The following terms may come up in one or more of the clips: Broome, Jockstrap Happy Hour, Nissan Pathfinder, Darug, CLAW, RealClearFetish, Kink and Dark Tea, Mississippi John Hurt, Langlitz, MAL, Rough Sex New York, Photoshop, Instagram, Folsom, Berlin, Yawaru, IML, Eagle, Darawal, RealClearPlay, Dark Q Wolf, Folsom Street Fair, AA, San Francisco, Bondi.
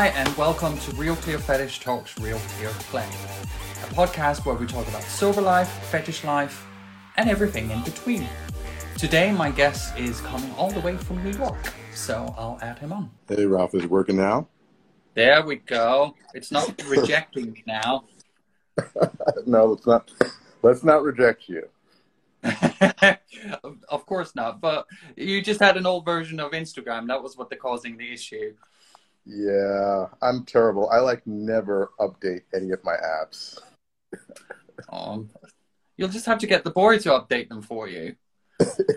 Hi and welcome to Real Clear Fetish Talks Real Clear Play, a podcast where we talk about sober life, fetish life, and everything in between. Today my guest is coming all the way from New York, so I'll add him on. Hey Ralph, is it working now? There we go. It's not rejecting me now. No, it's not. Let's not reject you. Of course not, but you just had an old version of Instagram. That was what they're causing the issue. Yeah, I'm terrible. I like never update any of my apps. You'll just have to get the boy to update them for you.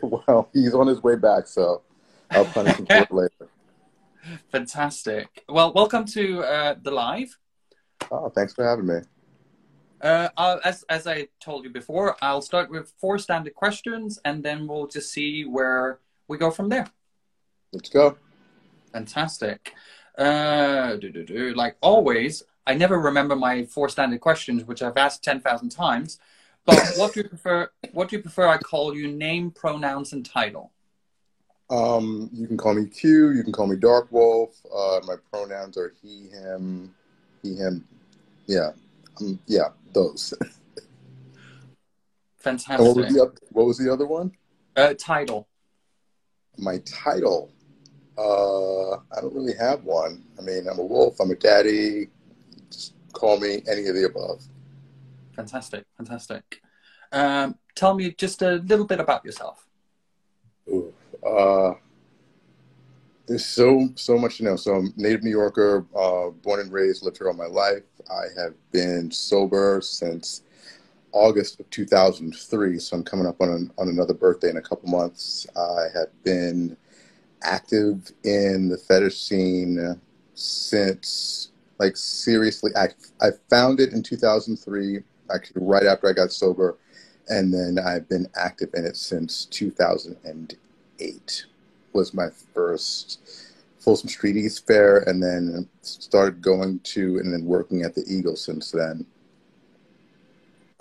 Well, he's on his way back, so I'll punish him for it later. Fantastic. Well, welcome to the live. Oh, thanks for having me. As I told you before, I'll start with 4 standard questions, and then we'll just see where we go from there. Let's go. Fantastic. Like always, I never remember my 4 standard questions, which I've asked 10,000 times. But what do you prefer? What do you prefer? I call you name, pronouns, and title. You can call me Q. You can call me Dark Wolf. My pronouns are he, him, Yeah, yeah. Those. Fantastic. And what was the other one? Title. My title. I don't really have one. I mean, I'm a wolf. I'm a daddy. Just call me any of the above. Fantastic, fantastic. Tell me just a little bit about yourself. Ooh, there's so much to know. So I'm a native New Yorker, born and raised, lived here all my life. I have been sober since August of 2003, so I'm coming up on another birthday in a couple months. I have been active in the fetish scene since, like, seriously, I found it in 2003, actually right after I got sober, and then I've been active in it since 2008 was my first Folsom Street Fair, and then started going to and then working at the Eagle since then.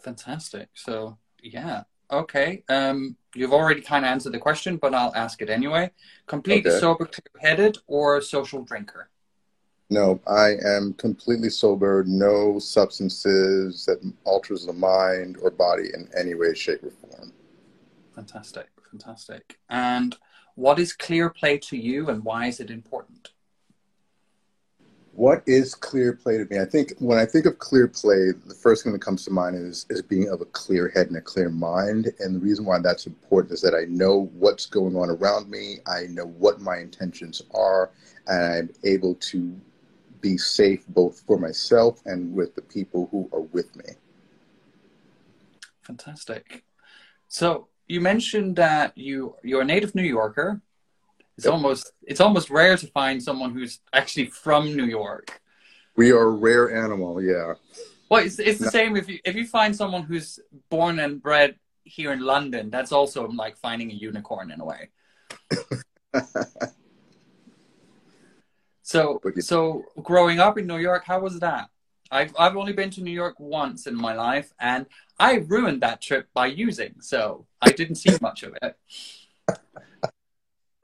Fantastic. So, yeah. Okay. You've already kind of answered the question, but I'll ask it anyway. Completely sober, clear-headed, or social drinker? No, I am completely sober. No substances that alters the mind or body in any way, shape, or form. Fantastic, fantastic. And what is clear play to you, and why is it important? What is clear play to me? I think when I think of clear play, the first thing that comes to mind is being of a clear head and a clear mind. And the reason why that's important is that I know what's going on around me. I know what my intentions are, and I'm able to be safe both for myself and with the people who are with me. Fantastic. So you mentioned that you're a native New Yorker. It's almost rare to find someone who's actually from New York. We are a rare animal, yeah. Well, it's the same if you find someone who's born and bred here in London, that's also like finding a unicorn in a way. So growing up in New York, how was that? I've only been to New York once in my life, and I ruined that trip by using, so I didn't see much of it.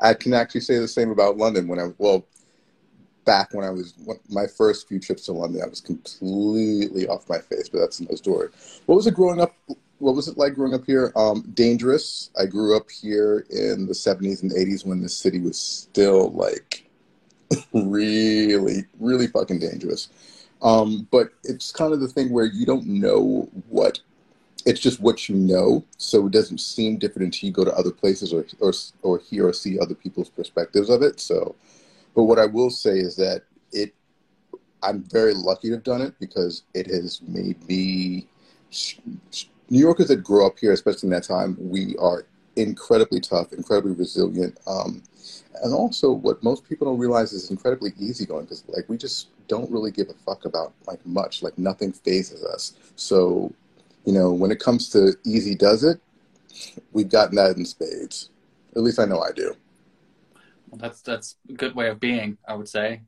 I can actually say the same about London. My first few trips to London, I was completely off my face, but that's another story. What was it like growing up here? Dangerous. I grew up here in the 70s and 80s when the city was still, like, really, really fucking dangerous. But it's kind of the thing where you don't know it's just what you know, so it doesn't seem different until you go to other places or hear or see other people's perspectives of it. So, but what I will say is that I'm very lucky to have done it because it has made me. New Yorkers that grow up here, especially in that time, we are incredibly tough, incredibly resilient, and also what most people don't realize is incredibly easygoing because, like, we just don't really give a fuck about, like, much. Like, nothing phases us. So, you know, when it comes to easy does it, we've gotten that in spades. At least I know I do. Well, that's a good way of being, I would say.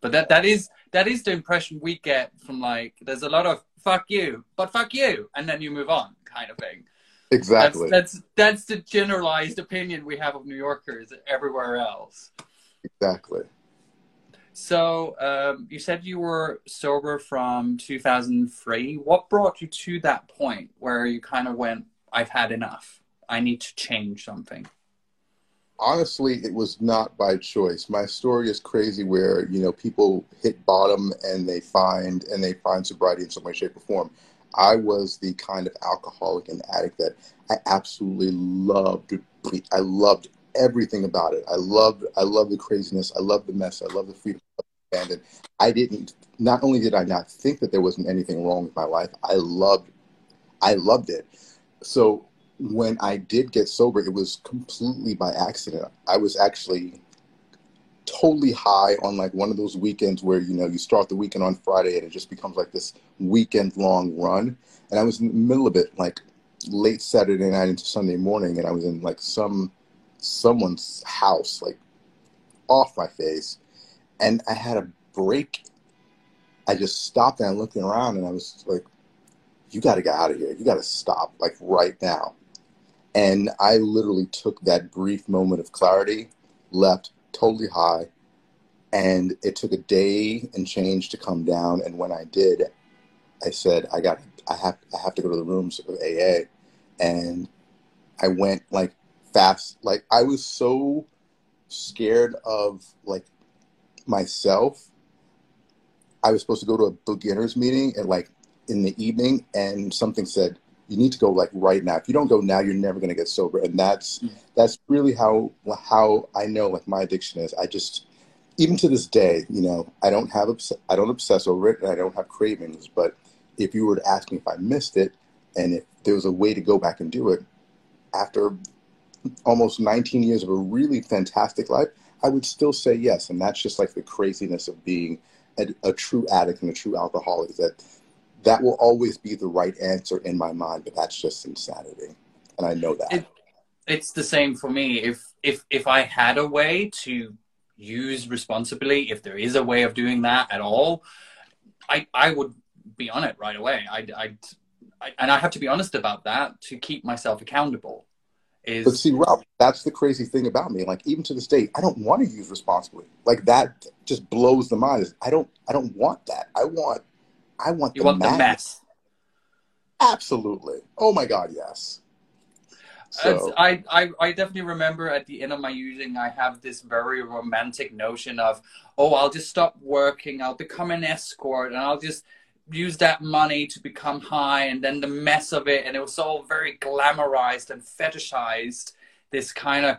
But that is the impression we get from, like, there's a lot of fuck you, but fuck you, and then you move on kind of thing. Exactly. That's the generalized opinion we have of New Yorkers everywhere else. Exactly. So you said you were sober from 2003. What brought you to that point where you kind of went, I've had enough. I need to change something. Honestly, it was not by choice. My story is crazy where, you know, people hit bottom and they find sobriety in some way, shape, or form. I was the kind of alcoholic and addict that I absolutely loved. I loved everything about it. I loved the craziness. I loved the mess. I loved the freedom. And not only did I not think that there wasn't anything wrong with my life, I loved it. So when I did get sober, it was completely by accident. I was actually totally high on like one of those weekends where, you know, you start the weekend on Friday and it just becomes like this weekend long run. And I was in the middle of it, like late Saturday night into Sunday morning. And I was in like someone's house, like off my face. And I had a break. I just stopped and I looked around and I was like, you got to get out of here. You got to stop like right now. And I literally took that brief moment of clarity, left totally high. And it took a day and change to come down. And when I did, I said, I have to go to the rooms of AA. And I went like fast. Like I was so scared of like myself. I was supposed to go to a beginners meeting at like in the evening, and something said, you need to go like right now. If you don't go now, you're never going to get sober. And that's really how I know like my addiction is. I just, even to this day, you know, I don't obsess over it and I don't have cravings, but if you were to ask me if I missed it and if there was a way to go back and do it, after almost 19 years of a really fantastic life, I would still say yes. And that's just like the craziness of being a true addict and a true alcoholic, is that will always be the right answer in my mind, but that's just insanity. And I know that. It's the same for me. If I had a way to use responsibly, if there is a way of doing that at all, I would be on it right away. And I have to be honest about that to keep myself accountable. But see, Ralph, that's the crazy thing about me. Like, even to this day, I don't want to use responsibly. Like, that just blows the mind. I don't want that. I want you the want mess. The mess. Absolutely. Oh my God, yes. So. I definitely remember at the end of my using, I have this very romantic notion of, oh, I'll just stop working. I'll become an escort and I'll just use that money to become high, and then the mess of it. And it was all very glamorized and fetishized, this kind of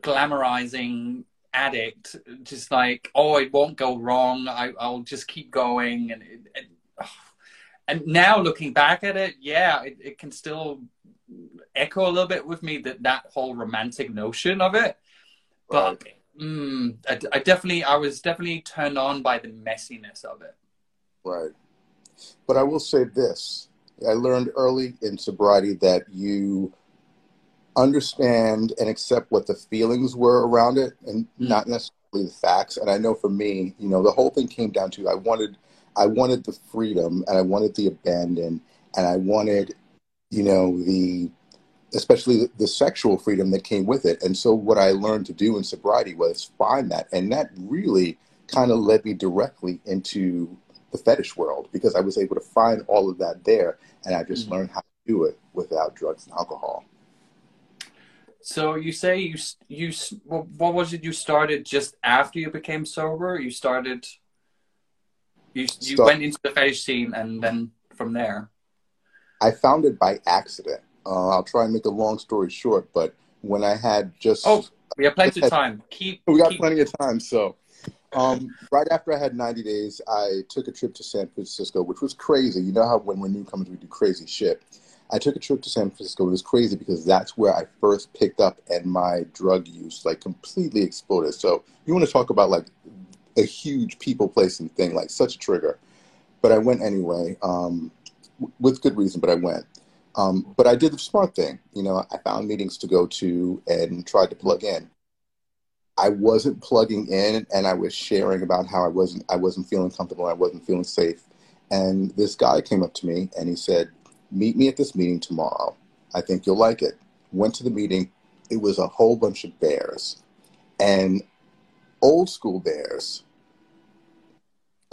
glamorizing addict, just like, oh, it won't go wrong. I'll just keep going. And now looking back at it, yeah, it can still echo a little bit with me, that whole romantic notion of it. But right. I was definitely turned on by the messiness of it. Right. But I will say this, I learned early in sobriety that you understand and accept what the feelings were around it and not necessarily the facts. And I know for me, you know, the whole thing came down to I wanted the freedom and I wanted the abandon and I wanted, you know, especially the sexual freedom that came with it. And so what I learned to do in sobriety was find that. And that really kind of led me directly into the fetish world, because I was able to find all of that there, and I just learned how to do it without drugs and alcohol. So you say you what was it you started just after you became sober? You started you went into the fetish scene, and then from there. I found it by accident. I'll try and make a long story short, but when I had just we have plenty of time. We got plenty of time, so. Right after I had 90 days, I took a trip to San Francisco, which was crazy. You know how when we're newcomers, we do crazy shit. I took a trip to San Francisco. It was crazy because that's where I first picked up, and my drug use like completely exploded. So you want to talk about like a huge people placing thing, like such a trigger. But I went anyway, with good reason, but I went. But I did the smart thing. You know, I found meetings to go to and tried to plug in. I wasn't plugging in, and I was sharing about how I wasn't feeling comfortable, I wasn't feeling safe. And this guy came up to me and he said, meet me at this meeting tomorrow. I think you'll like it. Went to the meeting. It was a whole bunch of bears, and old school bears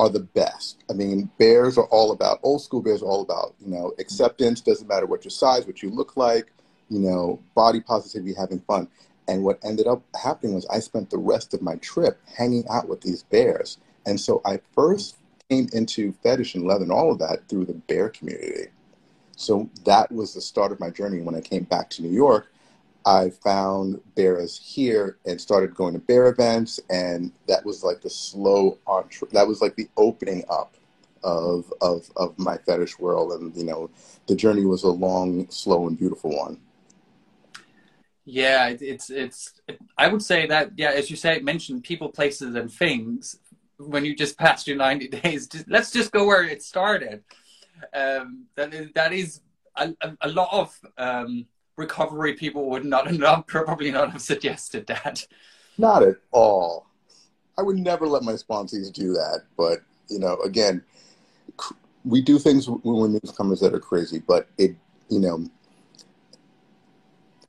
are the best. I mean, bears are all about, old school bears are all about, you know, acceptance, doesn't matter what your size, what you look like, you know, body positivity, having fun. And what ended up happening was I spent the rest of my trip hanging out with these bears. And so I first came into fetish and leather and all of that through the bear community. So that was the start of my journey. When I came back to New York, I found bears here and started going to bear events, and that was like the slow entree. That was like the opening up of my fetish world, and you know, the journey was a long, slow, and beautiful one. Yeah, it's. I would say that, yeah, as you say, mentioned people, places, and things. When you just passed your 90 days, let's just go where it started. That is a lot of. Recovery people would probably not have suggested that. Not at all. I would never let my sponsees do that. But, you know, again, we do things when newcomers that are crazy. But, it, you know,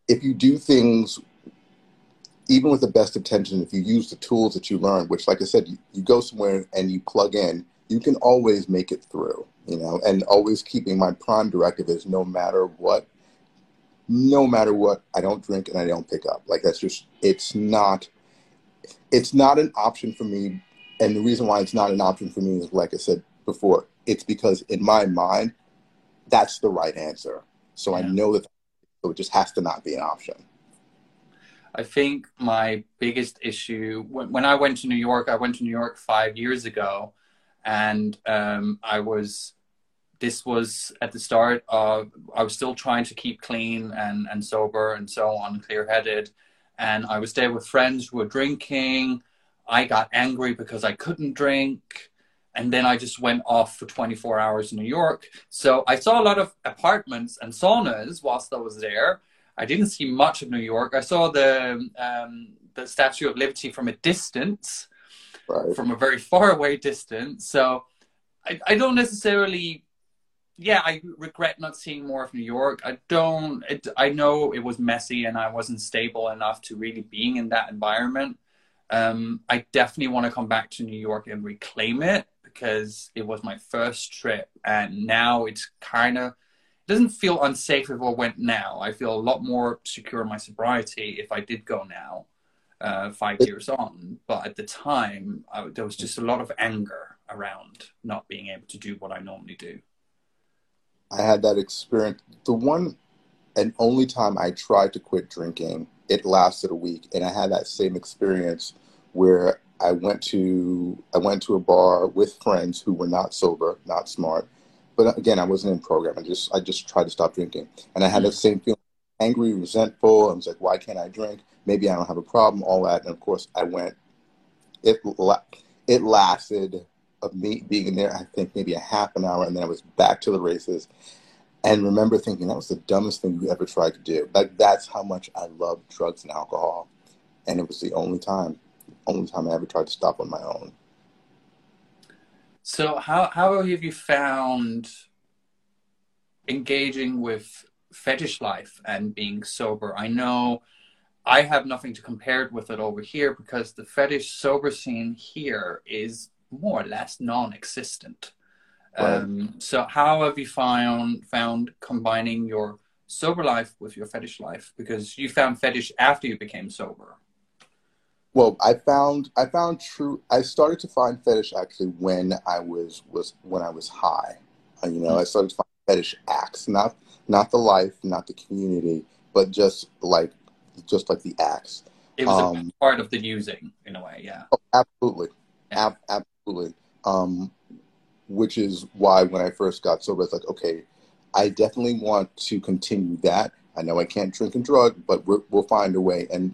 if you do things, even with the best intention, if you use the tools that you learn, which, like I said, you go somewhere and you plug in, you can always make it through, you know, and always keeping my prime directive is no matter what, I don't drink and I don't pick up. Like, that's just, it's not an option for me. And the reason why it's not an option for me is, like I said before, it's because in my mind, that's the right answer. So yeah. I know that, so it just has to not be an option. I think my biggest issue, when I went to New York, I went to New York 5 years ago, and this was at the start of, I was still trying to keep clean and sober and so on, clear-headed. And I was there with friends who were drinking. I got angry because I couldn't drink. And then I just went off for 24 hours in New York. So I saw a lot of apartments and saunas whilst I was there. I didn't see much of New York. I saw the Statue of Liberty from a distance, right, from a very far away distance. So I don't necessarily... Yeah, I regret not seeing more of New York. I know it was messy and I wasn't stable enough to really being in that environment. I definitely want to come back to New York and reclaim it, because it was my first trip, and now it's kind of, it doesn't feel unsafe if I went now. I feel a lot more secure in my sobriety if I did go now, 5 years on. But at the time, there was just a lot of anger around not being able to do what I normally do. I had that experience. The one and only time I tried to quit drinking, it lasted a week, and I had that same experience where I went to a bar with friends who were not sober, not smart, but again, I wasn't in program. I just tried to stop drinking, and I had that same feeling, angry, resentful. I was like, why can't I drink? Maybe I don't have a problem, all that. And of course, I went. It lasted. Of me being in there, I think maybe a half an hour, and then I was back to the races. And remember thinking, that was the dumbest thing you ever tried to do. Like, that's how much I love drugs and alcohol. And it was the only time I ever tried to stop on my own. So how have you found engaging with fetish life and being sober? I know I have nothing to compare it with it over here, because the fetish sober scene here is more or less non-existent. Right. So how have you found combining your sober life with your fetish life? Because you found fetish after you became sober. Well, I started to find fetish actually when I was high. You know, I started to find fetish acts, not the life, not the community, but just like the acts. It was a part of the using in a way, yeah. Oh, absolutely. Yeah. Absolutely. Which is why when I first got sober, I was like, okay, I definitely want to continue that. I know I can't drink and drug, but we'll find a way. And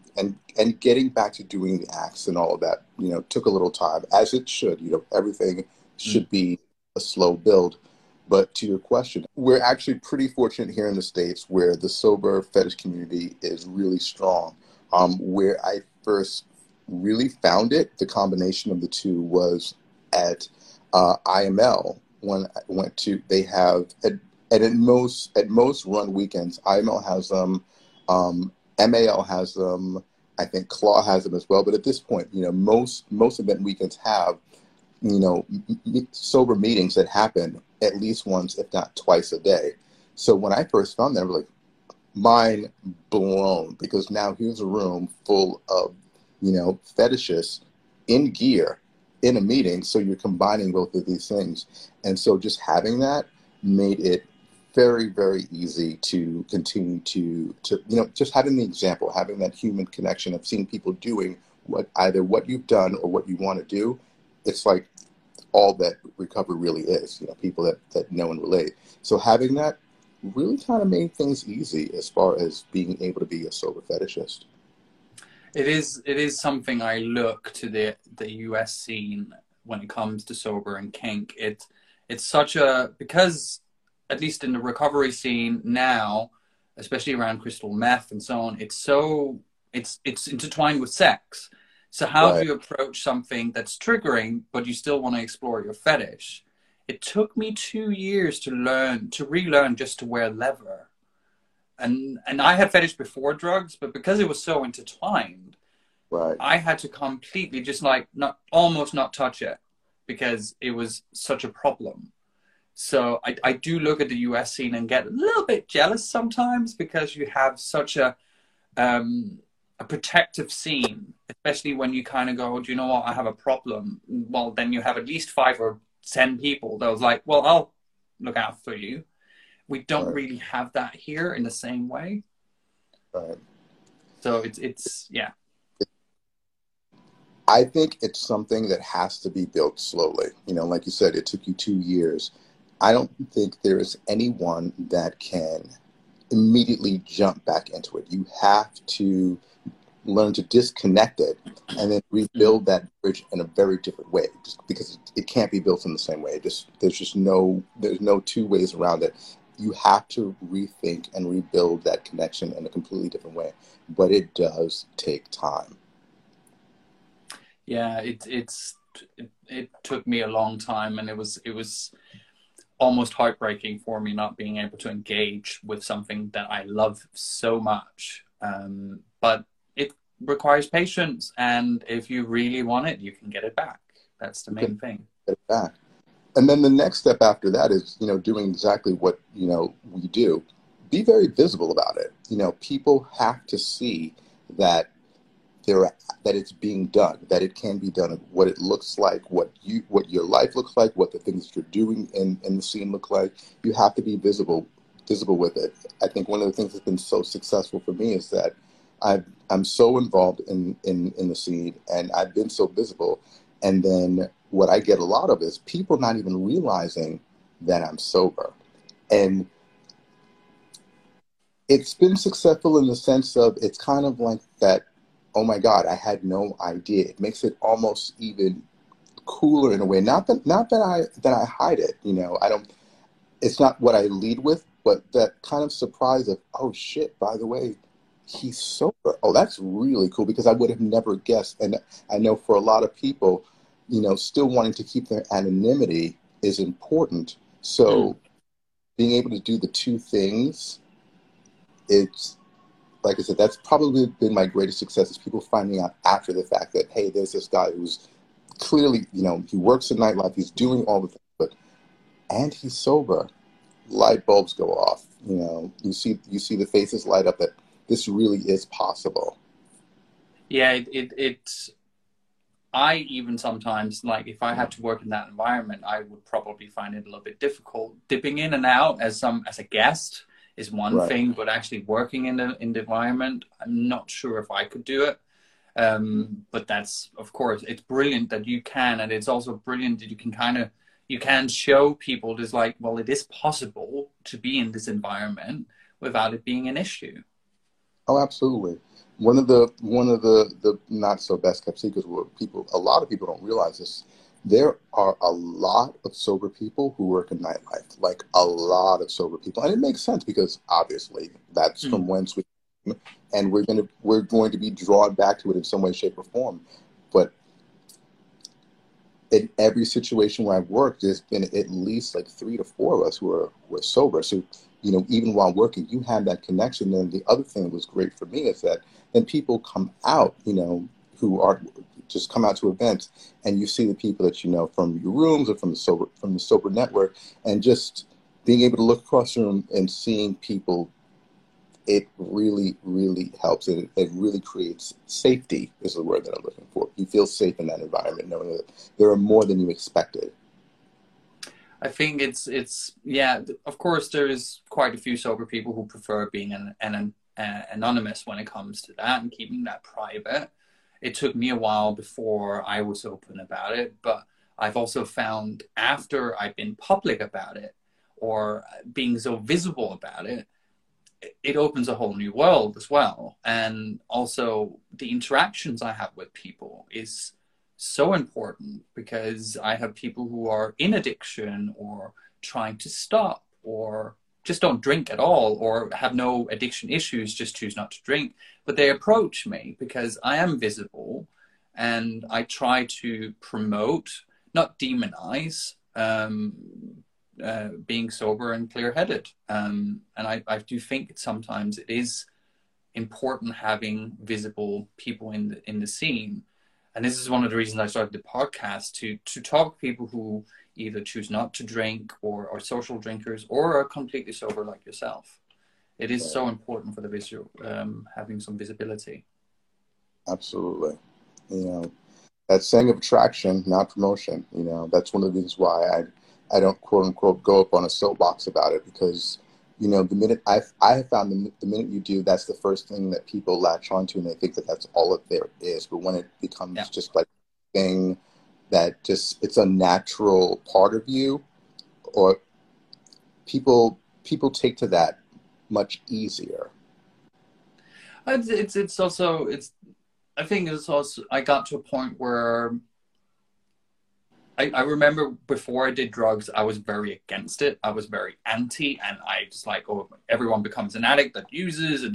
getting back to doing the acts and all of that, you know, took a little time, as it should. You know, everything should be a slow build. But to your question, we're actually pretty fortunate here in the States where the sober fetish community is really strong. Where I first really found it, the combination of the two, was at IML. When I went to, they have at most run weekends. IML has them, MAL has them. I think CLAW has them as well. But at this point, you know, most event weekends have you know, sober meetings that happen at least once, if not twice a day. So when I first found that, I was like, mind blown, because now here's a room full of, you know, fetishists in gear in a meeting. So you're combining both of these things. And so just having that made it very, very easy to continue to, you know, just having the example, having that human connection of seeing people doing what either what you've done or what you want to do. It's like all that recovery really is, you know, people that know and relate. So having that really kind of made things easy as far as being able to be a sober fetishist. It is something I look to the US scene when it comes to sober and kink. It's such a, because at least in the recovery scene now, especially around crystal meth and so on, it's intertwined with sex. So how do you approach something that's triggering, but you still want to explore your fetish? It took me 2 years to relearn just to wear leather. And I had fetish before drugs, but because it was so intertwined, I had to completely just like almost not touch it because it was such a problem. So I do look at the US scene and get a little bit jealous sometimes, because you have such a protective scene, especially when you kind of go, do you know what, I have a problem. Well, then you have at least 5 or 10 people that was like, well, I'll look out for you. We don't really have that here in the same way. So it's yeah. I think it's something that has to be built slowly. You know, like you said, it took you 2 years. I don't think there is anyone that can immediately jump back into it. You have to learn to disconnect it and then rebuild that bridge in a very different way, just because it can't be built in the same way. There's no two ways around it. You have to rethink and rebuild that connection in a completely different way, but it does take time. Yeah, it took me a long time, and it was almost heartbreaking for me not being able to engage with something that I love so much. But it requires patience, and if you really want it, you can get it back. That's the main thing. Get it back. And then the next step after that is, you know, doing exactly what, you know, we do. Be very visible about it. You know, people have to see that that it's being done, that it can be done, what it looks like, what your life looks like, what the things that you're doing in the scene look like. You have to be visible with it. I think one of the things that's been so successful for me is that I'm so involved in the scene, and I've been so visible, and then what I get a lot of is people not even realizing that I'm sober. And it's been successful in the sense of, it's kind of like that, oh my God, I had no idea. It makes it almost even cooler in a way. Not that I hide it, you know, it's not what I lead with, but that kind of surprise of, oh shit, by the way, he's sober. Oh, that's really cool, because I would have never guessed. And I know for a lot of people, you know, still wanting to keep their anonymity is important. So being able to do the two things, it's, like I said, that's probably been my greatest success, is people finding out after the fact that, hey, there's this guy who's clearly, you know, he works in nightlife, he's doing all the things, and he's sober. Light bulbs go off, you know, you see the faces light up that this really is possible. Yeah, I even sometimes, like, if I had to work in that environment, I would probably find it a little bit difficult. Dipping in and out as a guest is one thing, but actually working in the environment, I'm not sure if I could do it. But that's, of course, it's brilliant that you can, and it's also brilliant that you can you can show people this, like, well, it is possible to be in this environment without it being an issue. Oh, absolutely. One of the not so best kept secrets, where a lot of people don't realize this, there are a lot of sober people who work in nightlife, like a lot of sober people, and it makes sense, because obviously that's from whence we came, and we're going to be drawn back to it in some way, shape, or form. But in every situation where I've worked, there's been at least like 3 to 4 of us who are sober. So, you know, even while working, you have that connection. And the other thing that was great for me is that then people come out, you know, who are just come out to events and you see the people that you know from your rooms or from the sober network, and just being able to look across the room and seeing people, it really, really helps. It really creates safety, is the word that I'm looking for. You feel safe in that environment, knowing that there are more than you expected. I think it's yeah, of course, there is quite a few sober people who prefer being anonymous when it comes to that and keeping that private. It took me a while before I was open about it, but I've also found after I've been public about it or being so visible about it, it opens a whole new world as well. And also the interactions I have with people is so important, because I have people who are in addiction or trying to stop or just don't drink at all or have no addiction issues, just choose not to drink. But they approach me because I am visible, and I try to promote, not demonize, being sober and clear-headed, and I do think sometimes it is important having visible people in the scene. And this is one of the reasons I started the podcast, to talk to people who either choose not to drink or are social drinkers or are completely sober like yourself. It is so important for the visual, having some visibility. Absolutely. You know, that saying of attraction, not promotion, you know, that's one of the reasons why I don't, quote unquote, go up on a soapbox about it, because, you know, the minute I found the minute you do, that's the first thing that people latch onto, and they think that that's all that there is. But when it becomes just like a thing that just, it's a natural part of you, or people take to that much easier. I think I got to a point where I remember before I did drugs, I was very against it. I was very anti, and I just like, oh, everyone becomes an addict that uses, and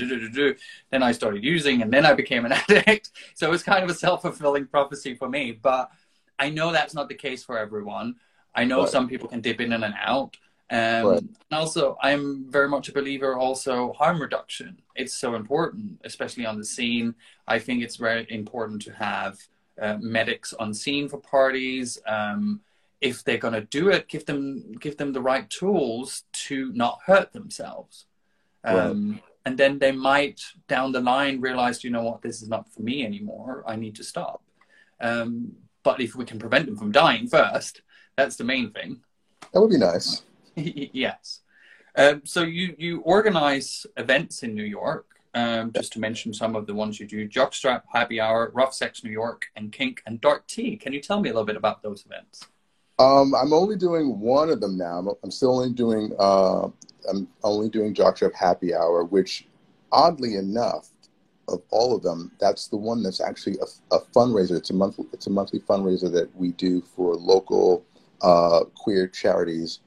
Then I started using, and then I became an addict. So it was kind of a self-fulfilling prophecy for me. But I know that's not the case for everyone. I know some people can dip in and out. And also, I'm very much a believer also harm reduction. It's so important, especially on the scene. I think it's very important to have medics on scene for parties. If they're going to do it, give them the right tools to not hurt themselves. And then they might down the line realize, you know what, this is not for me anymore. I need to stop. But if we can prevent them from dying first, that's the main thing. That would be nice. Yes. So you organize events in New York. Just to mention some of the ones you do: Jockstrap, Happy Hour, Rough Sex New York, and Kink and Dark Tea. Can you tell me a little bit about those events? I'm only doing one of them now. I'm still only doing Jockstrap Happy Hour, which, oddly enough, of all of them, that's the one that's actually a fundraiser. It's a monthly fundraiser that we do for local queer charities,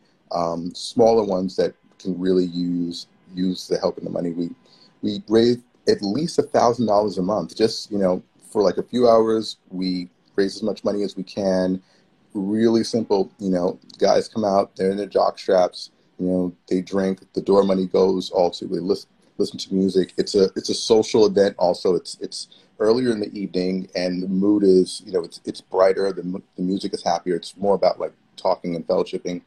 smaller ones that can really use the help and the money. We raise at least $1,000 a month, just, you know, for like a few hours. We raise as much money as we can. Really simple, you know, guys come out, they're in their jock straps, you know, they drink, the door money goes all to, they listen to music. It's a social event also. It's earlier in the evening, and the mood is, you know, it's brighter, the music is happier. It's more about like talking and fellowshipping.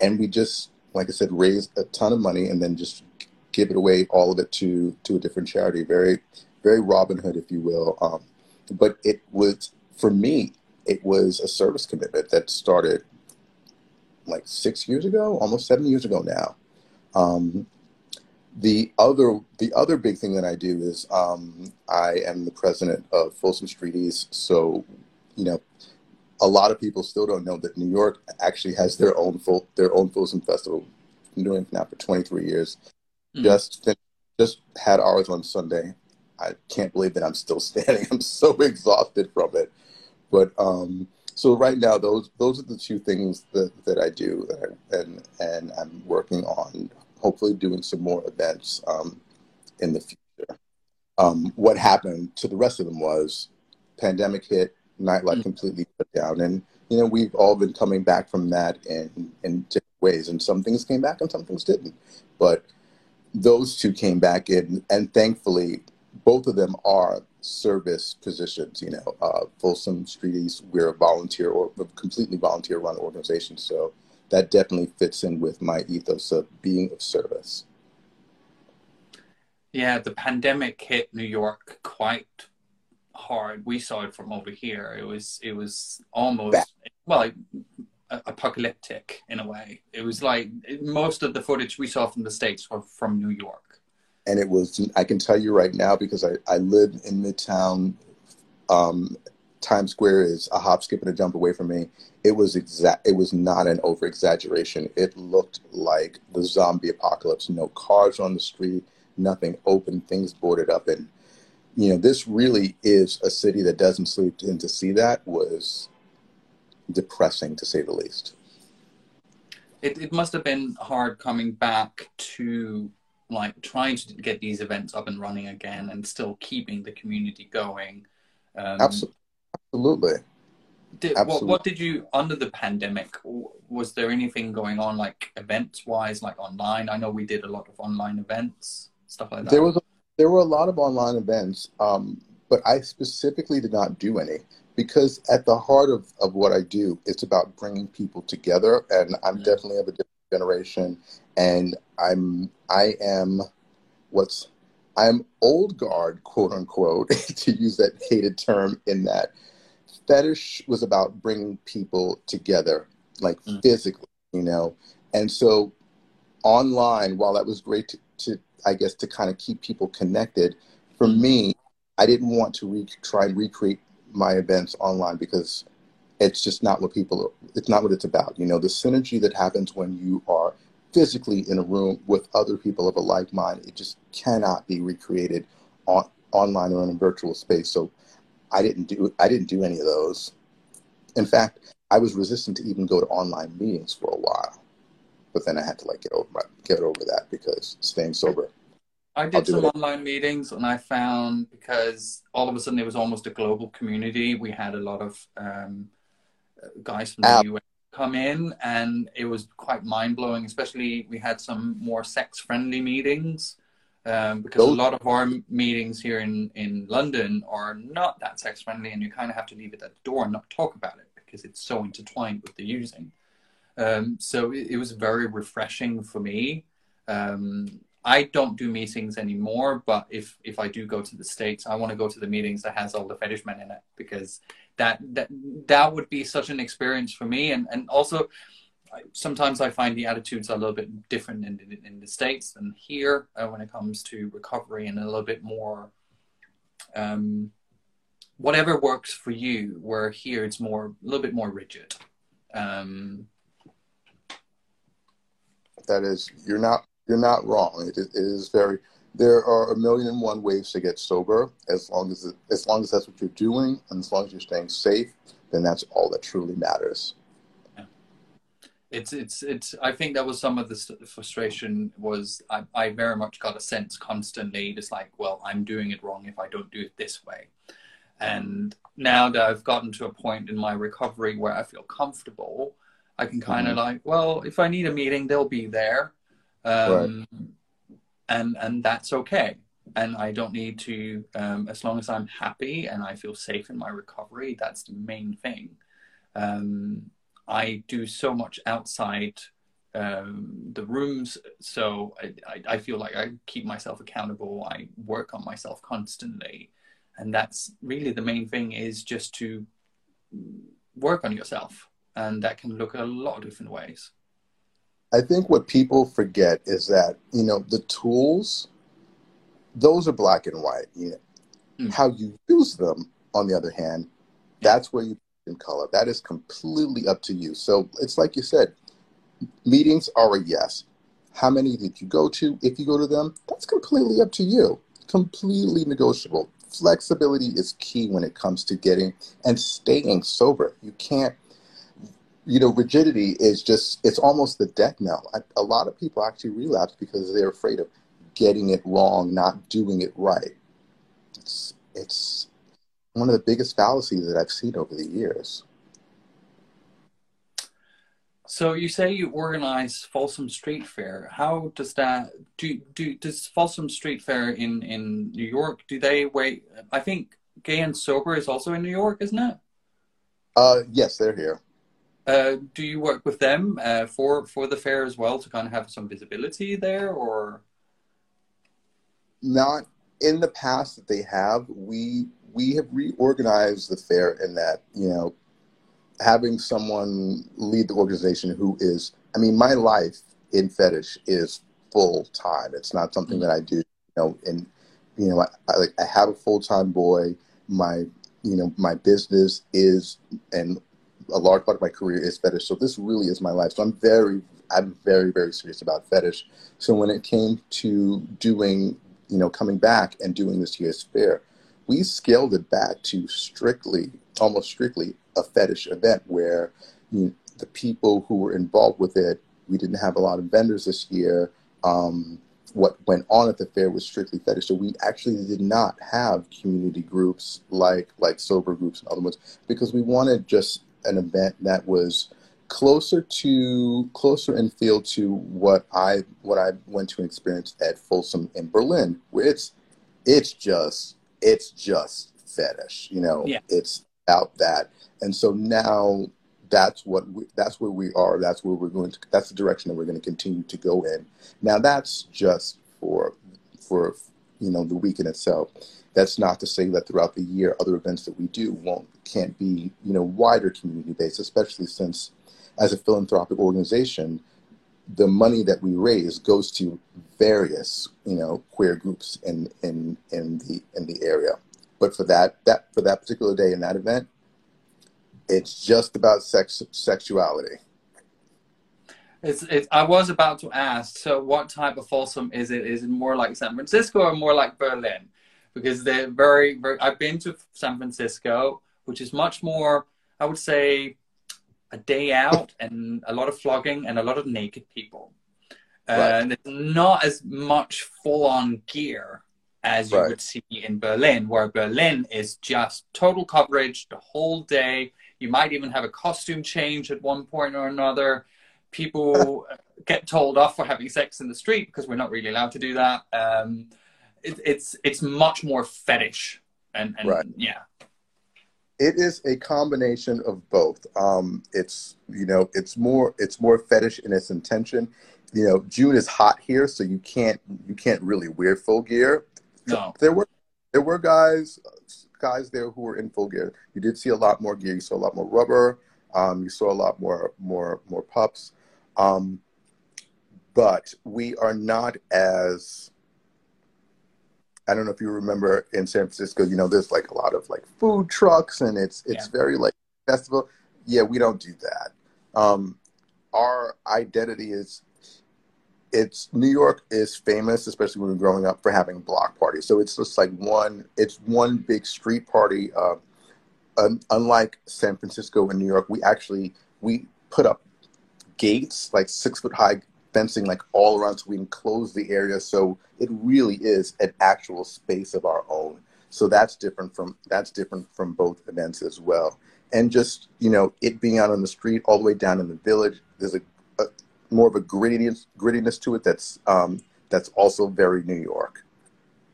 And we just, like I said, raise a ton of money and then just give it away, all of it, to a different charity. Very, very Robin Hood, if you will. But it was, for me, it was a service commitment that started like 6 years ago, almost 7 years ago now. The other big thing that I do is I am the president of Folsom Street East. So, you know, a lot of people still don't know that New York actually has their own Folsom Festival. I've been doing it now for 23 years. Just had ours on Sunday. I can't believe that I'm still standing. I'm so exhausted from it. But so right now, those are the two things that I do, and I'm working on hopefully doing some more events in the future. What happened to the rest of them was pandemic hit, nightlife completely shut down, and you know, we've all been coming back from that in different ways, and some things came back and some things didn't, but those two came back in, and thankfully, both of them are service positions, you know, Folsom Street East, we're a volunteer or a completely volunteer run organization. So that definitely fits in with my ethos of being of service. Yeah, the pandemic hit New York quite hard. We saw it from over here. It was almost, well, apocalyptic in a way. It was like most of the footage we saw from the States were from New York. And it was, I can tell you right now, because I lived in Midtown, Times Square is a hop, skip, and a jump away from me. It was not an over-exaggeration. It looked like the zombie apocalypse. No cars on the street, nothing open, things boarded up. And, you know, this really is a city that doesn't sleep. And to see that was depressing, to say the least. It must have been hard coming back to, like, trying to get these events up and running again and still keeping the community going. Absolutely. What did you, under the pandemic, was there anything going on, like, events-wise, like online? I know we did a lot of online events, stuff like that. There were a lot of online events, but I specifically did not do any, because at the heart of what I do, it's about bringing people together, and I'm definitely of a different generation, and I am old guard, quote unquote, to use that hated term, in that fetish was about bringing people together, like physically, you know. And so online, while that was great to I guess, to kind of keep people connected, for me, I didn't want to try and recreate my events online, because it's just not what it's not what it's about. You know, the synergy that happens when you are physically in a room with other people of a like mind, it just cannot be recreated online or in a virtual space. So I didn't do any of those. In fact, I was resistant to even go to online meetings for a while, but then I had to like get over that, because staying sober. I did some online meetings, and I found, because all of a sudden it was almost a global community. We had a lot of guys from the US come in, and it was quite mind blowing. Especially we had some more sex friendly meetings, because a lot of our meetings here in London are not that sex friendly, and you kind of have to leave it at the door and not talk about it, because it's so intertwined with the using. So it was very refreshing for me. I don't do meetings anymore, but if I do go to the States, I want to go to the meetings that has all the fetish men in it, because that would be such an experience for me. And also, sometimes I find the attitudes are a little bit different in the States than here when it comes to recovery, and a little bit more, whatever works for you, where here it's a little bit more rigid. That is, you're not wrong. It is very. There are a million and one ways to get sober. As long as that's what you're doing, and as long as you're staying safe, then that's all that truly matters. Yeah. It's. I think that was some of the frustration. Was I very much got a sense constantly, just like, well, I'm doing it wrong if I don't do it this way. And now that I've gotten to a point in my recovery where I feel comfortable, I can kind of like, well, if I need a meeting, they'll be there. Right. And that's okay. And I don't need to, as long as I'm happy and I feel safe in my recovery, that's the main thing. I do so much outside the rooms, so I feel like I keep myself accountable. I work on myself constantly. And that's really the main thing, is just to work on yourself. And that can look a lot of different ways. I think what people forget is that, you know, the tools, those are black and white. You know, how you use them, on the other hand, that's where you put in color. That is completely up to you. So it's like you said, meetings are a yes. How many did you go to? If you go to them, that's completely up to you. Completely negotiable. Flexibility is key when it comes to getting and staying sober. You can't. You know, rigidity is just, it's almost the death knell. A lot of people actually relapse because they're afraid of getting it wrong, not doing it right. It's one of the biggest fallacies that I've seen over the years. So you say you organize Folsom Street Fair. How does that does Folsom Street Fair in New York, do they wait? I think Gay and Sober is also in New York, isn't it? Yes, they're here. Do you work with them for the fair as well to kind of have some visibility there, or? Not in the past that they have. We have reorganized the fair in that, you know, having someone lead the organization who is, I mean, my life in fetish is full time. It's not something that I do, you know, and, you know, I have a full-time boy. My, you know, my business is, and a large part of my career is fetish. So this really is my life. So I'm very, very serious about fetish. So when it came to doing, you know, coming back and doing this year's fair, we scaled it back to strictly, almost strictly, a fetish event where, you know, the people who were involved with it, we didn't have a lot of vendors this year. What went on at the fair was strictly fetish. So we actually did not have community groups like sober groups and other ones, because we wanted just an event that was closer in feel to what I went to experience at Folsom in Berlin, where it's just fetish, you know. Yeah. It's about that. And so now that's where we are. That's where we're going to, that's the direction that we're going to continue to go in. Now that's just for, you know, the weekend itself. That's not to say that throughout the year, other events that we do can't be, you know, wider community based, especially since as a philanthropic organization, the money that we raise goes to various, you know, queer groups in the area. But for that particular day in that event, it's just about sexuality. I was about to ask, so what type of Folsom is it? Is it more like San Francisco or more like Berlin? Because they're very, very, I've been to San Francisco, which is much more, I would say, a day out and a lot of flogging and a lot of naked people. Right. And it's not as much full-on gear as you right. would see in Berlin, where Berlin is just total coverage the whole day. You might even have a costume change at one point or another. People get told off for having sex in the street because we're not really allowed to do that. It's much more fetish and right. yeah. It is a combination of both. It's, you know, it's more fetish in its intention. You know, June is hot here, so you can't really wear full gear. No. There were guys there who were in full gear. You did see a lot more gear. You saw a lot more rubber. You saw a lot more pups. But we are not as, I don't know if you remember in San Francisco, you know, there's like a lot of like food trucks and it's yeah. very like festival. Yeah, we don't do that. Our identity is, it's, New York is famous, especially when we were growing up, for having block parties. So it's just like one big street party. Unlike San Francisco and New York, we put up gates, like 6 foot high fencing, like all around, so we enclose the area. So it really is an actual space of our own. So that's different from both events as well. And just, you know, it being out on the street all the way down in the village, there's a more of a grittiness to it that's also very New York.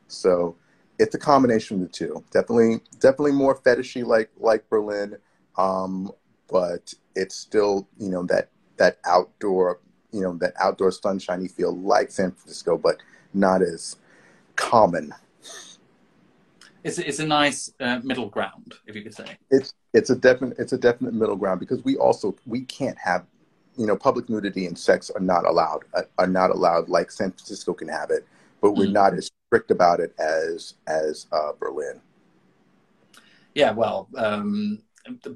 So it's a combination of the two. Definitely more fetishy like Berlin, but it's still, you know, that outdoor, you know, that outdoor sunshiny feel like San Francisco, but not as common. It's a nice middle ground, if you could say. It's a definite middle ground, because we can't have, you know, public nudity and sex are not allowed like San Francisco can have it, but we're not as strict about it as Berlin. Yeah, well,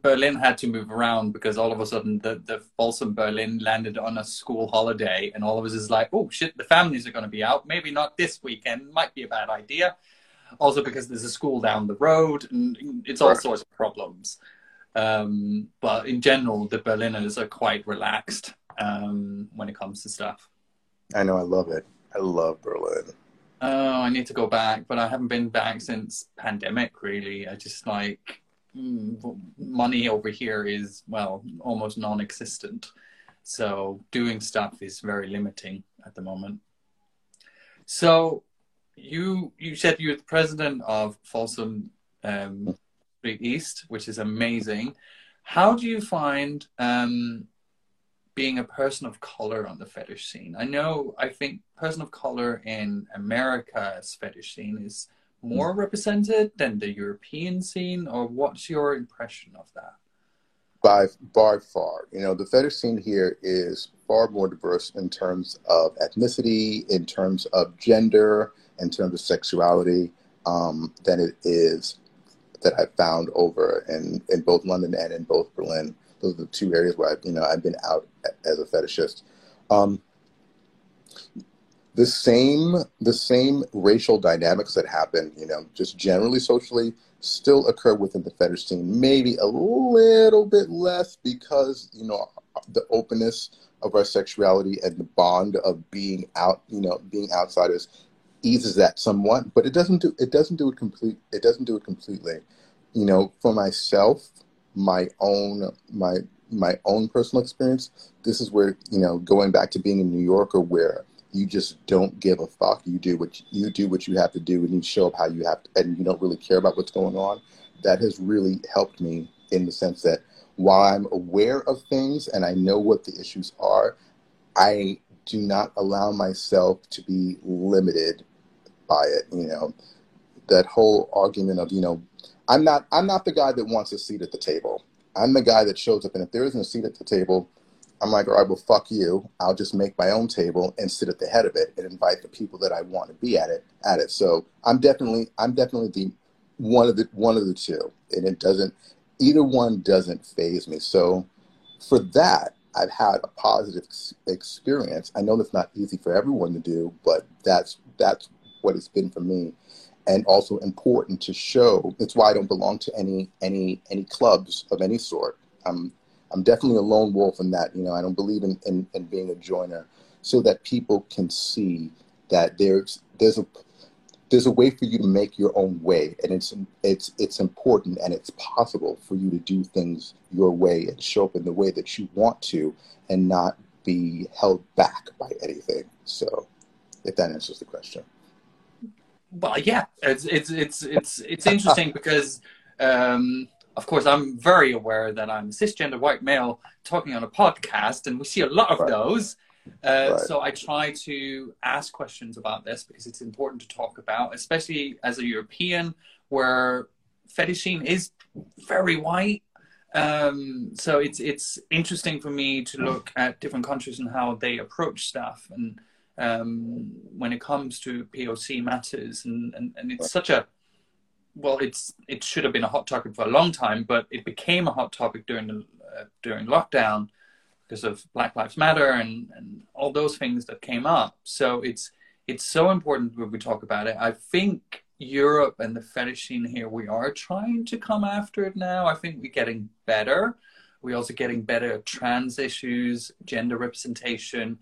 Berlin had to move around because all of a sudden the Folsom Berlin landed on a school holiday, and all of us is like, oh shit, the families are going to be out. Maybe not this weekend. Might be a bad idea. Also because there's a school down the road, and it's all right. sorts of problems. But in general, the Berliners are quite relaxed when it comes to stuff. I know. I love it. I love Berlin. Oh, I need to go back, but I haven't been back since pandemic, really. I just money over here is, well, almost non-existent. So doing stuff is very limiting at the moment. So you said you're the president of Folsom Street East, which is amazing. How do you find being a person of color on the fetish scene? I think person of color in America's fetish scene is more represented than the European scene, or what's your impression of that? By far, you know, the fetish scene here is far more diverse in terms of ethnicity, in terms of gender, in terms of sexuality, than it is that I've found over in both London and in both Berlin. Those are the two areas where I've been out as a fetishist. The same racial dynamics that happen, just generally socially, still occur within the fetish scene. Maybe a little bit less because, the openness of our sexuality and the bond of being out, being outsiders, eases that somewhat. But it doesn't do it completely. For myself, my own personal experience, this is where, going back to being in New York, or where you just don't give a fuck. You do what you have to do, and you show up how you have to, and you don't really care about what's going on. That has really helped me, in the sense that while I'm aware of things and I know what the issues are, I do not allow myself to be limited by it. That whole argument of, I'm not the guy that wants a seat at the table. I'm the guy that shows up, and if there isn't a seat at the table, I'm like, all right, well, fuck you. I'll just make my own table and sit at the head of it and invite the people that I want to be at it. So I'm definitely the one of the two, and either one doesn't faze me. So for that, I've had a positive experience. I know that's not easy for everyone to do, but that's what it's been for me. And also important to show. It's why I don't belong to any clubs of any sort. I'm definitely a lone wolf in that, I don't believe in being a joiner, so that people can see that there's a way for you to make your own way, and it's important, and it's possible for you to do things your way and show up in the way that you want to, and not be held back by anything. So, if that answers the question. Well, yeah, it's interesting because. Of course, I'm very aware that I'm a cisgender white male talking on a podcast, and we see a lot of those. Right. So I try to ask questions about this because it's important to talk about, especially as a European, where fetishing is very white. So it's interesting for me to look at different countries and how they approach stuff, and when it comes to POC matters, and it's such a... Well, it should have been a hot topic for a long time, but it became a hot topic during lockdown because of Black Lives Matter and all those things that came up. So it's so important when we talk about it. I think Europe and the fetish scene here, we are trying to come after it now. I think we're getting better. We're also getting better at trans issues, gender representation,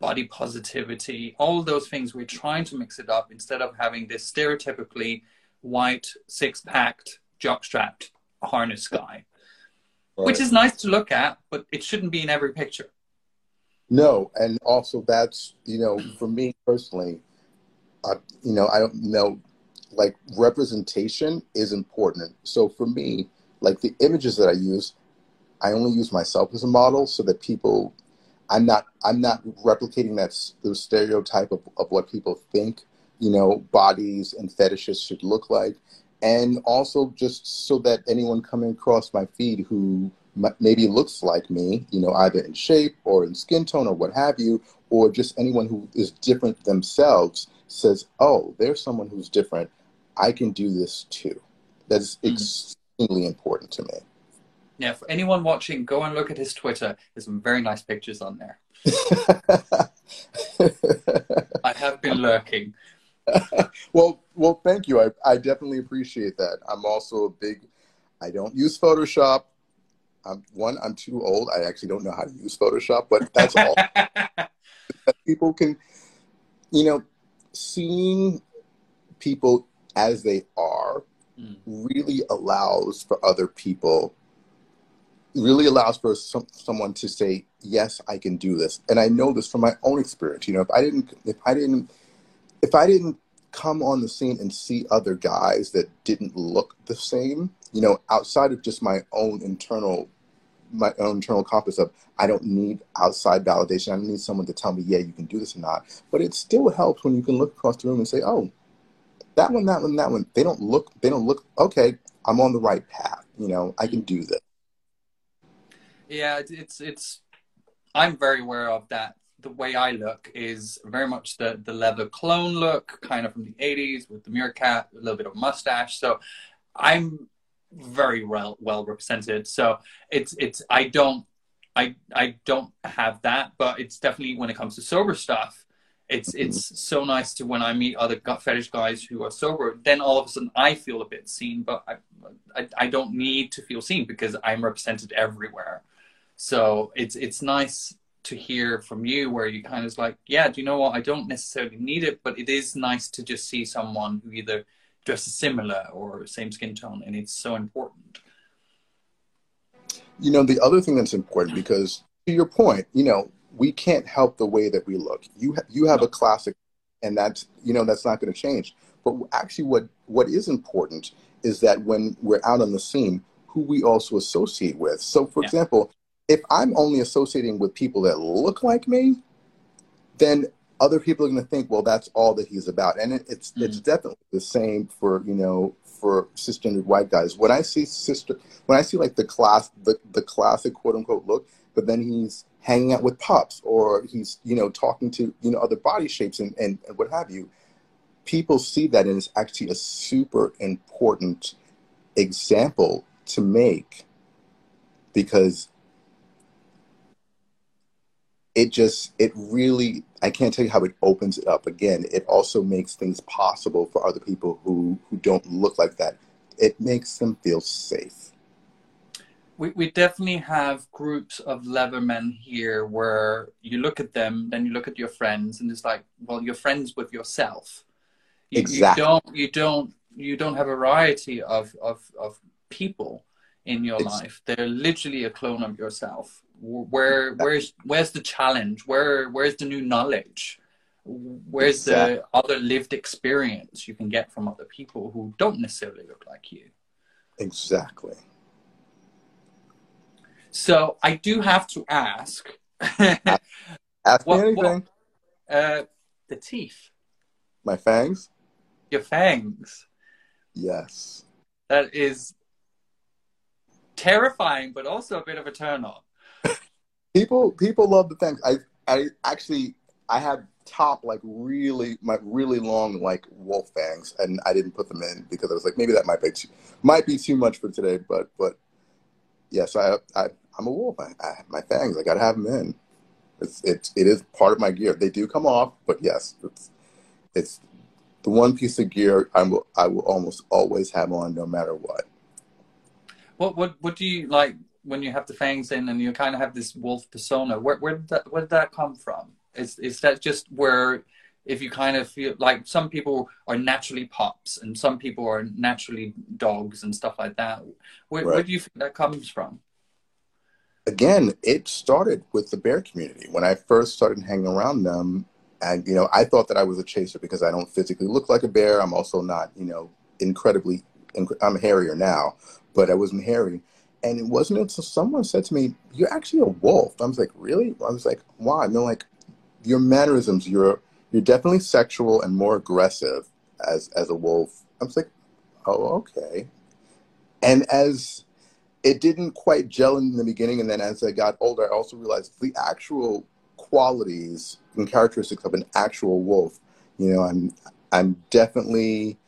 body positivity, all those things. We're trying to mix it up instead of having this stereotypically white, six-packed, jock-strapped harness guy, which is nice to look at, but it shouldn't be in every picture. No, and also that's, for me personally, I don't know, like, representation is important. So for me, like, the images that I use, I only use myself as a model, so that people, I'm not replicating the stereotype of what people think bodies and fetishes should look like. And also just so that anyone coming across my feed who maybe looks like me, either in shape or in skin tone or what have you, or just anyone who is different themselves says, oh, there's someone who's different. I can do this too. That's extremely important to me. Yeah, for anyone watching, go and look at his Twitter. There's some very nice pictures on there. I have been lurking. Well, thank you. I definitely appreciate that. I'm also I don't use Photoshop. I'm too old. I actually don't know how to use Photoshop, but that's all. People can, seeing people as they are really allows for other people really allows for someone to say, yes, I can do this. And I know this from my own experience. You know, if I didn't come on the scene and see other guys that didn't look the same, you know, outside of just my own internal compass of, I don't need outside validation. I don't need someone to tell me, yeah, you can do this or not. But it still helps when you can look across the room and say, oh, that one, they don't look, okay, I'm on the right path. You know, I can do this. Yeah, I'm very aware of that. The way I look is very much the leather clone look, kind of from the 80s with the meerkat, a little bit of mustache. So I'm very well represented. So I don't have that, but it's definitely when it comes to sober stuff, it's so nice to when I meet other gut fetish guys who are sober, then all of a sudden I feel a bit seen, but I don't need to feel seen because I'm represented everywhere. So it's nice to hear from you where you kind of like, yeah, do you know what? I don't necessarily need it, but it is nice to just see someone who either dresses similar or same skin tone. And it's so important. You know, the other thing that's important, because to your point, you know, we can't help the way that we look. You have a classic, and that's, you know, that's not going to change. But actually what is important is that when we're out on the scene, who we also associate with. So for example, if I'm only associating with people that look like me, then other people are going to think, well, that's all that he's about. And it's definitely the same for, you know, for cisgendered white guys. When I see like the classic quote unquote look, but then he's hanging out with pups, or he's, you know, talking to, you know, other body shapes and what have you, people see that, and it's actually a super important example to make, because it really, I can't tell you how it opens it up. Again, it also makes things possible for other people who don't look like that. It makes them feel safe. We definitely have groups of leather men here where you look at them, then you look at your friends, and it's like, well, you're friends with yourself. Exactly. You don't have a variety of people in your life. They're literally a clone of yourself. Where's the challenge? Where's the new knowledge? Where's the other lived experience you can get from other people who don't necessarily look like you? Exactly. So I do have to ask. ask me anything. The teeth. My fangs? Your fangs. Yes. That is terrifying, but also a bit of a turn on. People love the fangs. I have top, like, really long, like, wolf fangs, and I didn't put them in because I was like, maybe that might be too much for today. But yes, I'm a wolf. I have my fangs. I gotta have them in. It is part of my gear. They do come off, but yes, it's the one piece of gear I will almost always have on, no matter what. What do you like? When you have the fangs in and you kind of have this wolf persona, where did that come from? Is that just where, if you kind of feel like some people are naturally pups and some people are naturally dogs and stuff like that, where do you think that comes from? Again, it started with the bear community. When I first started hanging around them, and, you know, I thought that I was a chaser because I don't physically look like a bear. I'm also not, you know, I'm hairier now, but I wasn't hairy. And it wasn't until someone said to me, "You're actually a wolf." I was like, "Really?" I was like, "Why?" And they're like, "Your mannerisms. You're definitely sexual and more aggressive as a wolf." I was like, "Oh, okay." And as it didn't quite gel in the beginning, and then as I got older, I also realized the actual qualities and characteristics of an actual wolf. You know, I'm definitely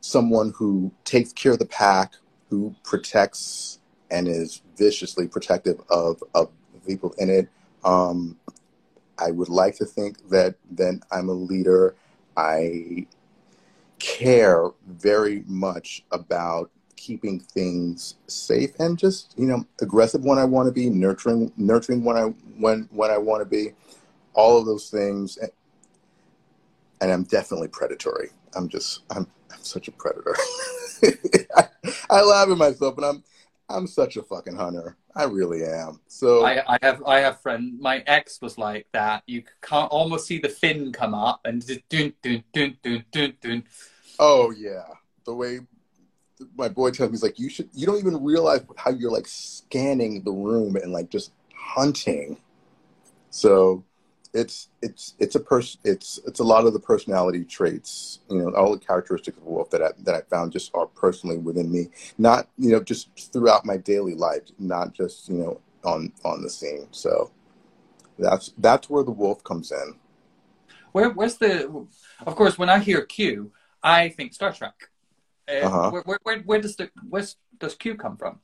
someone who takes care of the pack, who protects, and is viciously protective of people in it. I would like to think that then I'm a leader. I care very much about keeping things safe and just, you know, aggressive when I want to be, nurturing when I want to be, all of those things. And I'm definitely predatory. I'm such a predator. I laugh at myself, and I'm. I'm such a fucking hunter. I really am. So I have friend. My ex was like that. You can't almost see the fin come up and just dun dun dun dun dun dun. Oh yeah, the way my boy tells me, he's like, you don't even realize how you're like scanning the room and like just hunting. So it's a lot of the personality traits, you know, all the characteristics of Wolf that I found just are personally within me, not, you know, just throughout my daily life, not just, you know, on the scene. So that's where the Wolf comes in. Of course, when I hear Q, I think Star Trek. Where does Q come from?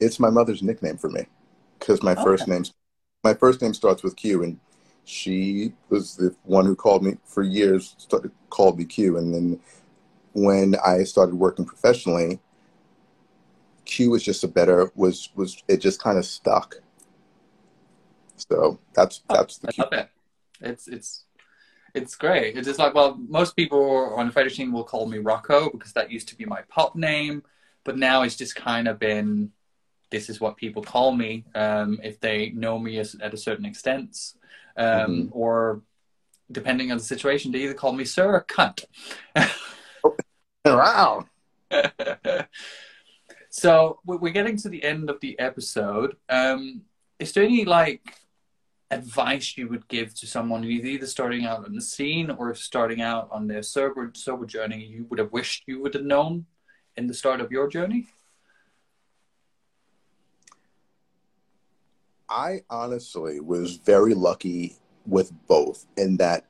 It's my mother's nickname for me, because my first name starts with Q, and she was the one who called me for years, called me Q. And then when I started working professionally, Q was just it just kind of stuck. So that's the Q. I love it. It's great. It's just like, well, most people on fishing will call me Rocco because that used to be my pop name, but now it's just kind of been, this is what people call me if they know me at a certain extent, or depending on the situation, they either call me sir or cunt. Wow. So we're getting to the end of the episode. Is there any advice you would give to someone who's either starting out on the scene or starting out on their sober journey you would have wished you would have known in the start of your journey? I honestly was very lucky with both, in that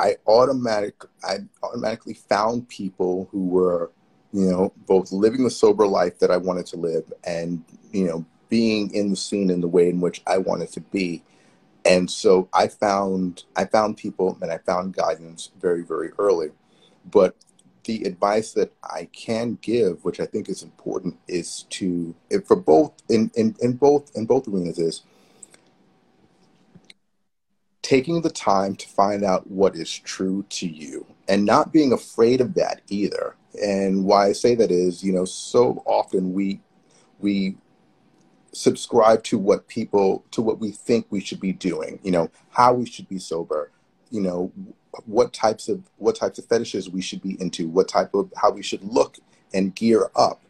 I automatically found people who were, you know, both living the sober life that I wanted to live and, you know, being in the scene in the way in which I wanted to be. And so I found people and I found guidance very, very early. But the advice that I can give, which I think is important, is to, for both in both arenas, is taking the time to find out what is true to you and not being afraid of that either. And why I say that is, you know, so often we subscribe to what we think we should be doing, you know, how we should be sober, you know, what types of fetishes we should be into, how we should look and gear up.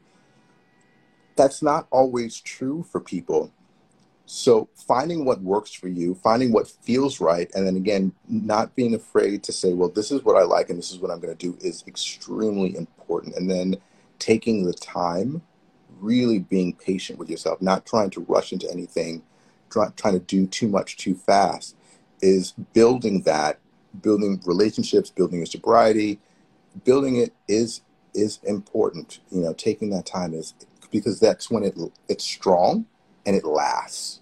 That's not always true for people. So finding what works for you, finding what feels right, and then again, not being afraid to say, well, this is what I like and this is what I'm going to do, is extremely important. And then taking the time, really being patient with yourself, not trying to rush into anything, trying to do too much too fast, is building relationships, building your sobriety, building it is important. You know, taking that time is, because that's when it's strong and it lasts.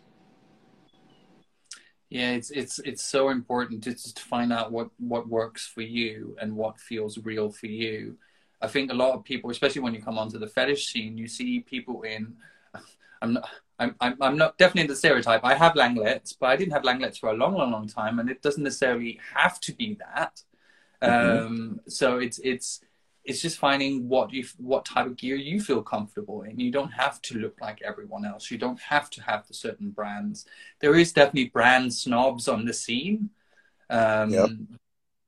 Yeah, it's so important just to find out what works for you and what feels real for you. I think a lot of people, especially when you come onto the fetish scene, you see people in, I'm not definitely in the stereotype. I have Langlitz, but I didn't have Langlitz for a long, long, long time, and it doesn't necessarily have to be that. So it's just finding what type of gear you feel comfortable in. You don't have to look like everyone else. You don't have to have the certain brands. There is definitely brand snobs on the scene. Yep.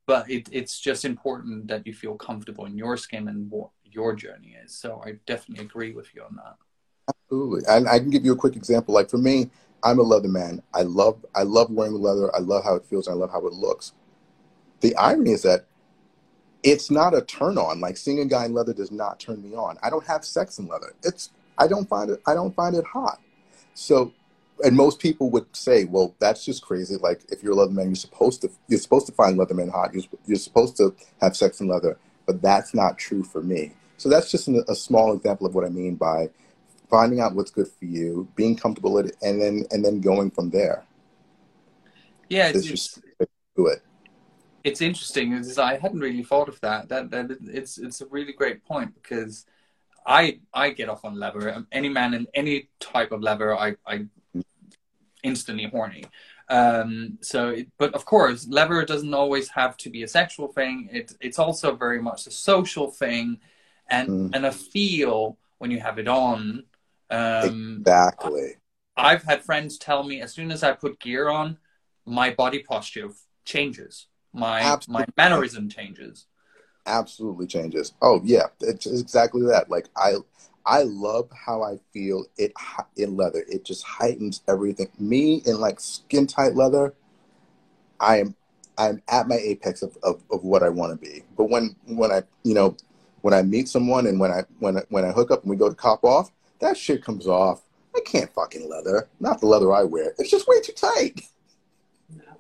But it's just important that you feel comfortable in your skin and what your journey is. So I definitely agree with you on that. Absolutely. And I can give you a quick example. Like for me, I'm a leather man. I love wearing leather. I love how it feels. I love how it looks. The irony is that it's not a turn on. Like seeing a guy in leather does not turn me on. I don't have sex in leather. I don't find it hot. So, and most people would say, well, that's just crazy. Like, if you're a leather man, you're supposed to find leather men hot. You're supposed to have sex in leather, but that's not true for me. So that's just a small example of what I mean by finding out what's good for you, being comfortable with it, and then going from there. Yeah, it's interesting. I hadn't really thought of that. It's a really great point, because I get off on leather. Any man in any type of leather, I instantly horny. But of course, leather doesn't always have to be a sexual thing. It's also very much a social thing, and a feel when you have it on Exactly. I've had friends tell me as soon as I put gear on, my body posture changes. My mannerism changes. Absolutely changes. Oh yeah, it's exactly that. Like I love how I feel it in leather. It just heightens everything. Me in like skin tight leather, I'm at my apex of what I want to be. But when I meet someone and when I hook up and we go to cop off, that shit comes off. I can't fucking leather. Not the leather I wear. It's just way too tight.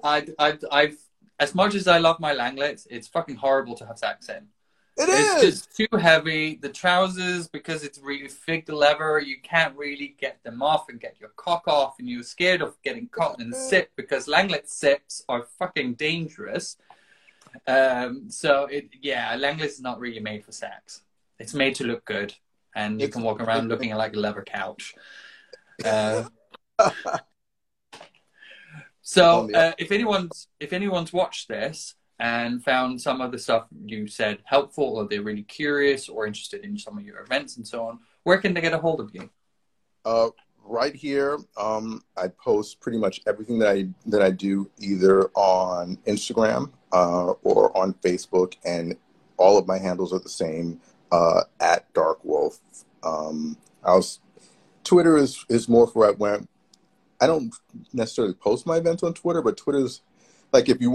I've as much as I love my Langlitz, it's fucking horrible to have sex in. It's just too heavy. The trousers, because it's really thick, the leather, you can't really get them off and get your cock off, and you're scared of getting caught in a sip because Langlitz sips are fucking dangerous. So Langlitz is not really made for sex. It's made to look good, and you can walk around looking like a leather couch. So if anyone's watched this and found some of the stuff you said helpful, or they're really curious or interested in some of your events and so on, where can they get a hold of you? Right here. I post pretty much everything that I do either on Instagram or on Facebook, and all of my handles are the same, at Dark Wolf. Twitter is more for when I don't necessarily post my events on Twitter, but Twitter's like, if you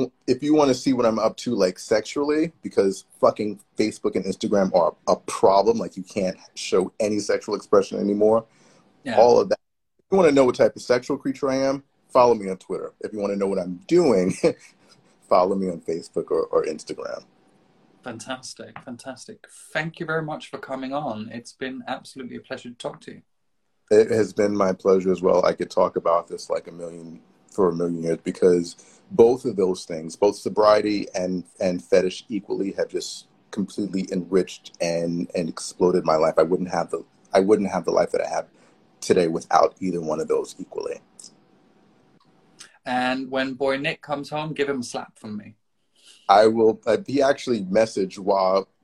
want to see what I'm up to, like sexually, because fucking Facebook and Instagram are a problem. Like, you can't show any sexual expression anymore. Yeah. All of that. If you want to know what type of sexual creature I am, follow me on Twitter. If you want to know what I'm doing, follow me on Facebook or Instagram. Fantastic. Fantastic. Thank you very much for coming on. It's been absolutely a pleasure to talk to you. It has been my pleasure as well. I could talk about this like for a million years, because both of those things, both sobriety and fetish equally, have just completely enriched and exploded my life. I wouldn't have the life that I have today without either one of those equally. And when boy Nick comes home, give him a slap from me. I will. He actually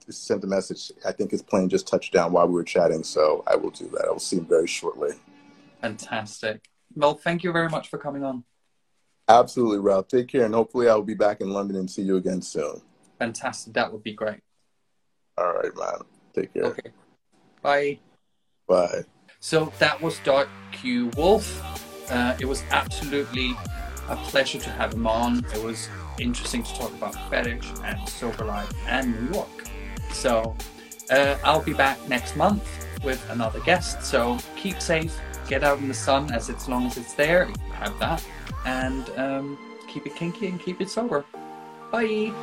sent a message. I think his plane just touched down while we were chatting, so I will do that. I will see him very shortly. Fantastic. Well, thank you very much for coming on. Absolutely, Ralph. Take care, and hopefully I will be back in London and see you again soon. Fantastic. That would be great. All right, man. Take care. Okay. Bye. Bye. So that was Dark Q Wolf. It was absolutely a pleasure to have him on. It was interesting to talk about fetish and sober life and New York. So I'll be back next month with another guest. So keep safe, get out in the sun as long as it's there, have that, and keep it kinky and keep it sober. Bye.